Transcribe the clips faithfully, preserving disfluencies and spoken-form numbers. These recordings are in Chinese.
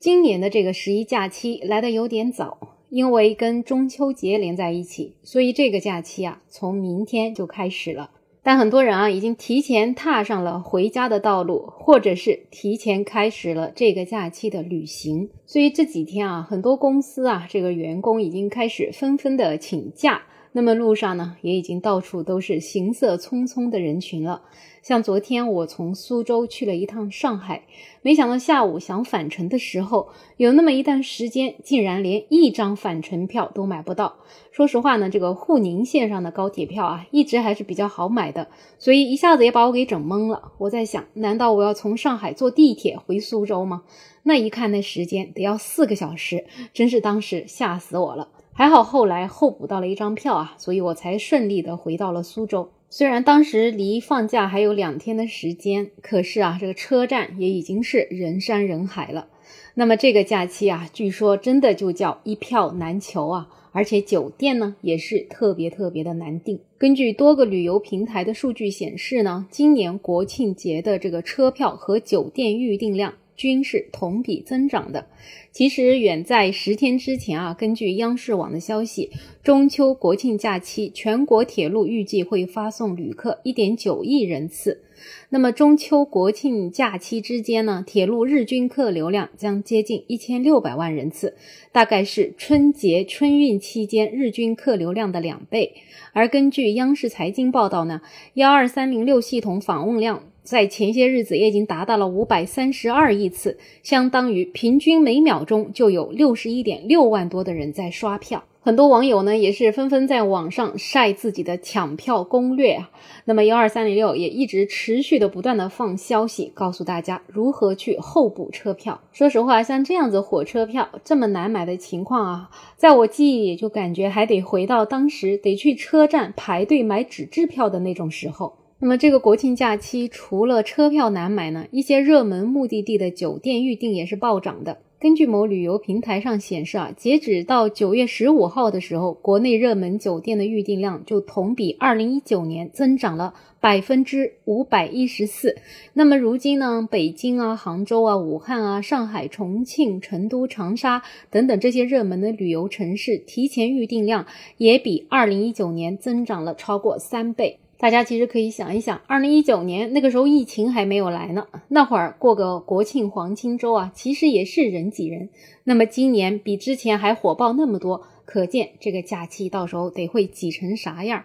今年的这个十一假期来得有点早，因为跟中秋节连在一起，所以这个假期啊，从明天就开始了。但很多人啊，已经提前踏上了回家的道路，或者是提前开始了这个假期的旅行。所以这几天啊，很多公司啊，这个员工已经开始纷纷的请假。那么路上呢，也已经到处都是行色匆匆的人群了。像昨天我从苏州去了一趟上海，没想到下午想返程的时候，有那么一段时间竟然连一张返程票都买不到。说实话呢，这个沪宁线上的高铁票啊，一直还是比较好买的，所以一下子也把我给整懵了。我在想，难道我要从上海坐地铁回苏州吗？那一看那时间得要四个小时，真是当时吓死我了。还好后来候补到了一张票啊，所以我才顺利的回到了苏州。虽然当时离放假还有两天的时间，可是啊，这个车站也已经是人山人海了。那么这个假期啊，据说真的就叫一票难求啊，而且酒店呢也是特别特别的难订。根据多个旅游平台的数据显示呢，今年国庆节的这个车票和酒店预订量均是同比增长的。其实远在十天之前啊，根据央视网的消息，中秋国庆假期全国铁路预计会发送旅客 一点九亿人次。那么中秋国庆假期之间呢，铁路日均客流量将接近一千六百万人次，大概是春节春运期间日均客流量的两倍。而根据央视财经报道呢，一二三零六系统访问量在前些日子也已经达到了五百三十二亿次，相当于平均每秒钟就有 六十一点六万多的人在刷票。很多网友呢也是纷纷在网上晒自己的抢票攻略啊。那么一二三零六也一直持续的不断的放消息，告诉大家如何去候补车票。说实话，像这样子火车票这么难买的情况啊，在我记忆里就感觉还得回到当时得去车站排队买纸质票的那种时候。那么这个国庆假期除了车票难买呢，一些热门目的地的酒店预订也是暴涨的。根据某旅游平台上显示啊，截止到九月十五号的时候，国内热门酒店的预订量就同比二零一九年增长了 百分之五百一十四。 那么如今呢，北京啊、杭州啊、武汉啊、上海、重庆、成都、长沙等等这些热门的旅游城市提前预订量也比二零一九年增长了超过三倍。大家其实可以想一想，二零一九年那个时候疫情还没有来呢，那会儿过个国庆黄金周啊，其实也是人挤人。那么今年比之前还火爆那么多，可见这个假期到时候得会挤成啥样。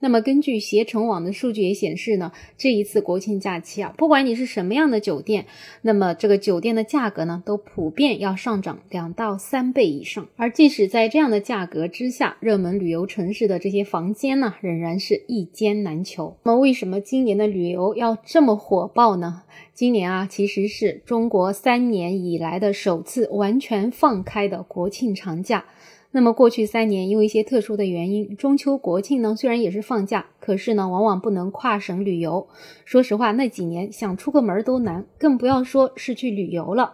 那么根据携程网的数据也显示呢，这一次国庆假期啊，不管你是什么样的酒店，那么这个酒店的价格呢，都普遍要上涨两到三倍以上。而即使在这样的价格之下，热门旅游城市的这些房间呢，仍然是一间难求。那么为什么今年的旅游要这么火爆呢？今年啊，其实是中国三年以来的首次完全放开的国庆长假。那么过去三年因为一些特殊的原因，中秋国庆呢虽然也是放假，可是呢往往不能跨省旅游。说实话，那几年想出个门都难，更不要说是去旅游了。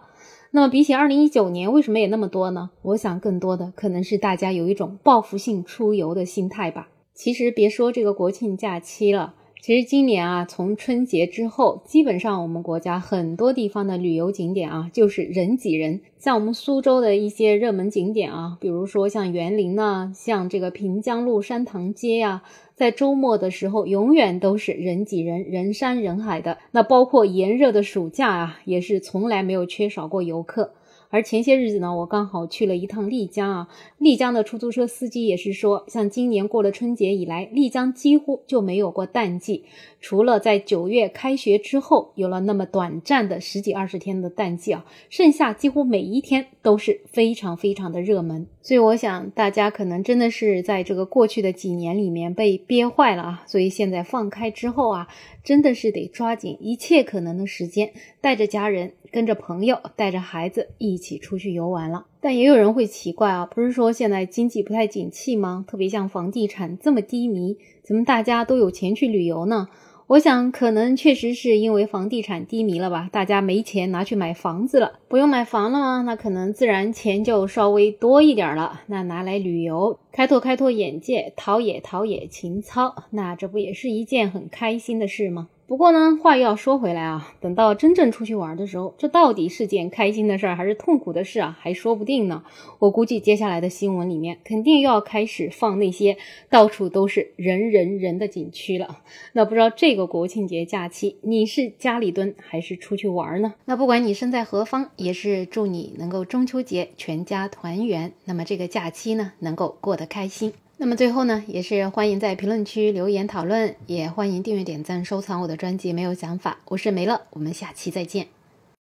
那么比起二零一九年为什么也那么多呢？我想更多的可能是大家有一种报复性出游的心态吧。其实别说这个国庆假期了，其实今年啊，从春节之后，基本上我们国家很多地方的旅游景点啊，就是人挤人。像我们苏州的一些热门景点啊，比如说像园林啊，像这个平江路山塘街啊，在周末的时候永远都是人挤人，人山人海的。那包括炎热的暑假啊，也是从来没有缺少过游客。而前些日子呢，我刚好去了一趟丽江啊，丽江的出租车司机也是说，像今年过了春节以来，丽江几乎就没有过淡季，除了在九月开学之后有了那么短暂的十几二十天的淡季啊，剩下几乎每一天都是非常非常的热门。所以我想大家可能真的是在这个过去的几年里面被憋坏了啊，所以现在放开之后啊，真的是得抓紧一切可能的时间，带着家人，跟着朋友，带着孩子一起出去游玩了。但也有人会奇怪啊，不是说现在经济不太景气吗？特别像房地产这么低迷，怎么大家都有钱去旅游呢？我想可能确实是因为房地产低迷了吧，大家没钱拿去买房子了，不用买房了吗？那可能自然钱就稍微多一点了，那拿来旅游，开拓开拓眼界，陶冶陶冶情操，那这不也是一件很开心的事吗？不过呢，话又要说回来啊，等到真正出去玩的时候，这到底是件开心的事儿还是痛苦的事啊，还说不定呢。我估计接下来的新闻里面肯定又要开始放那些到处都是人人人的景区了。那不知道这个国庆节假期你是家里蹲还是出去玩呢？那不管你身在何方，也是祝你能够中秋节全家团圆，那么这个假期呢能够过得开心。那么最后呢，也是欢迎在评论区留言讨论，也欢迎订阅点赞收藏我的专辑没有想法。我是梅乐，我们下期再见。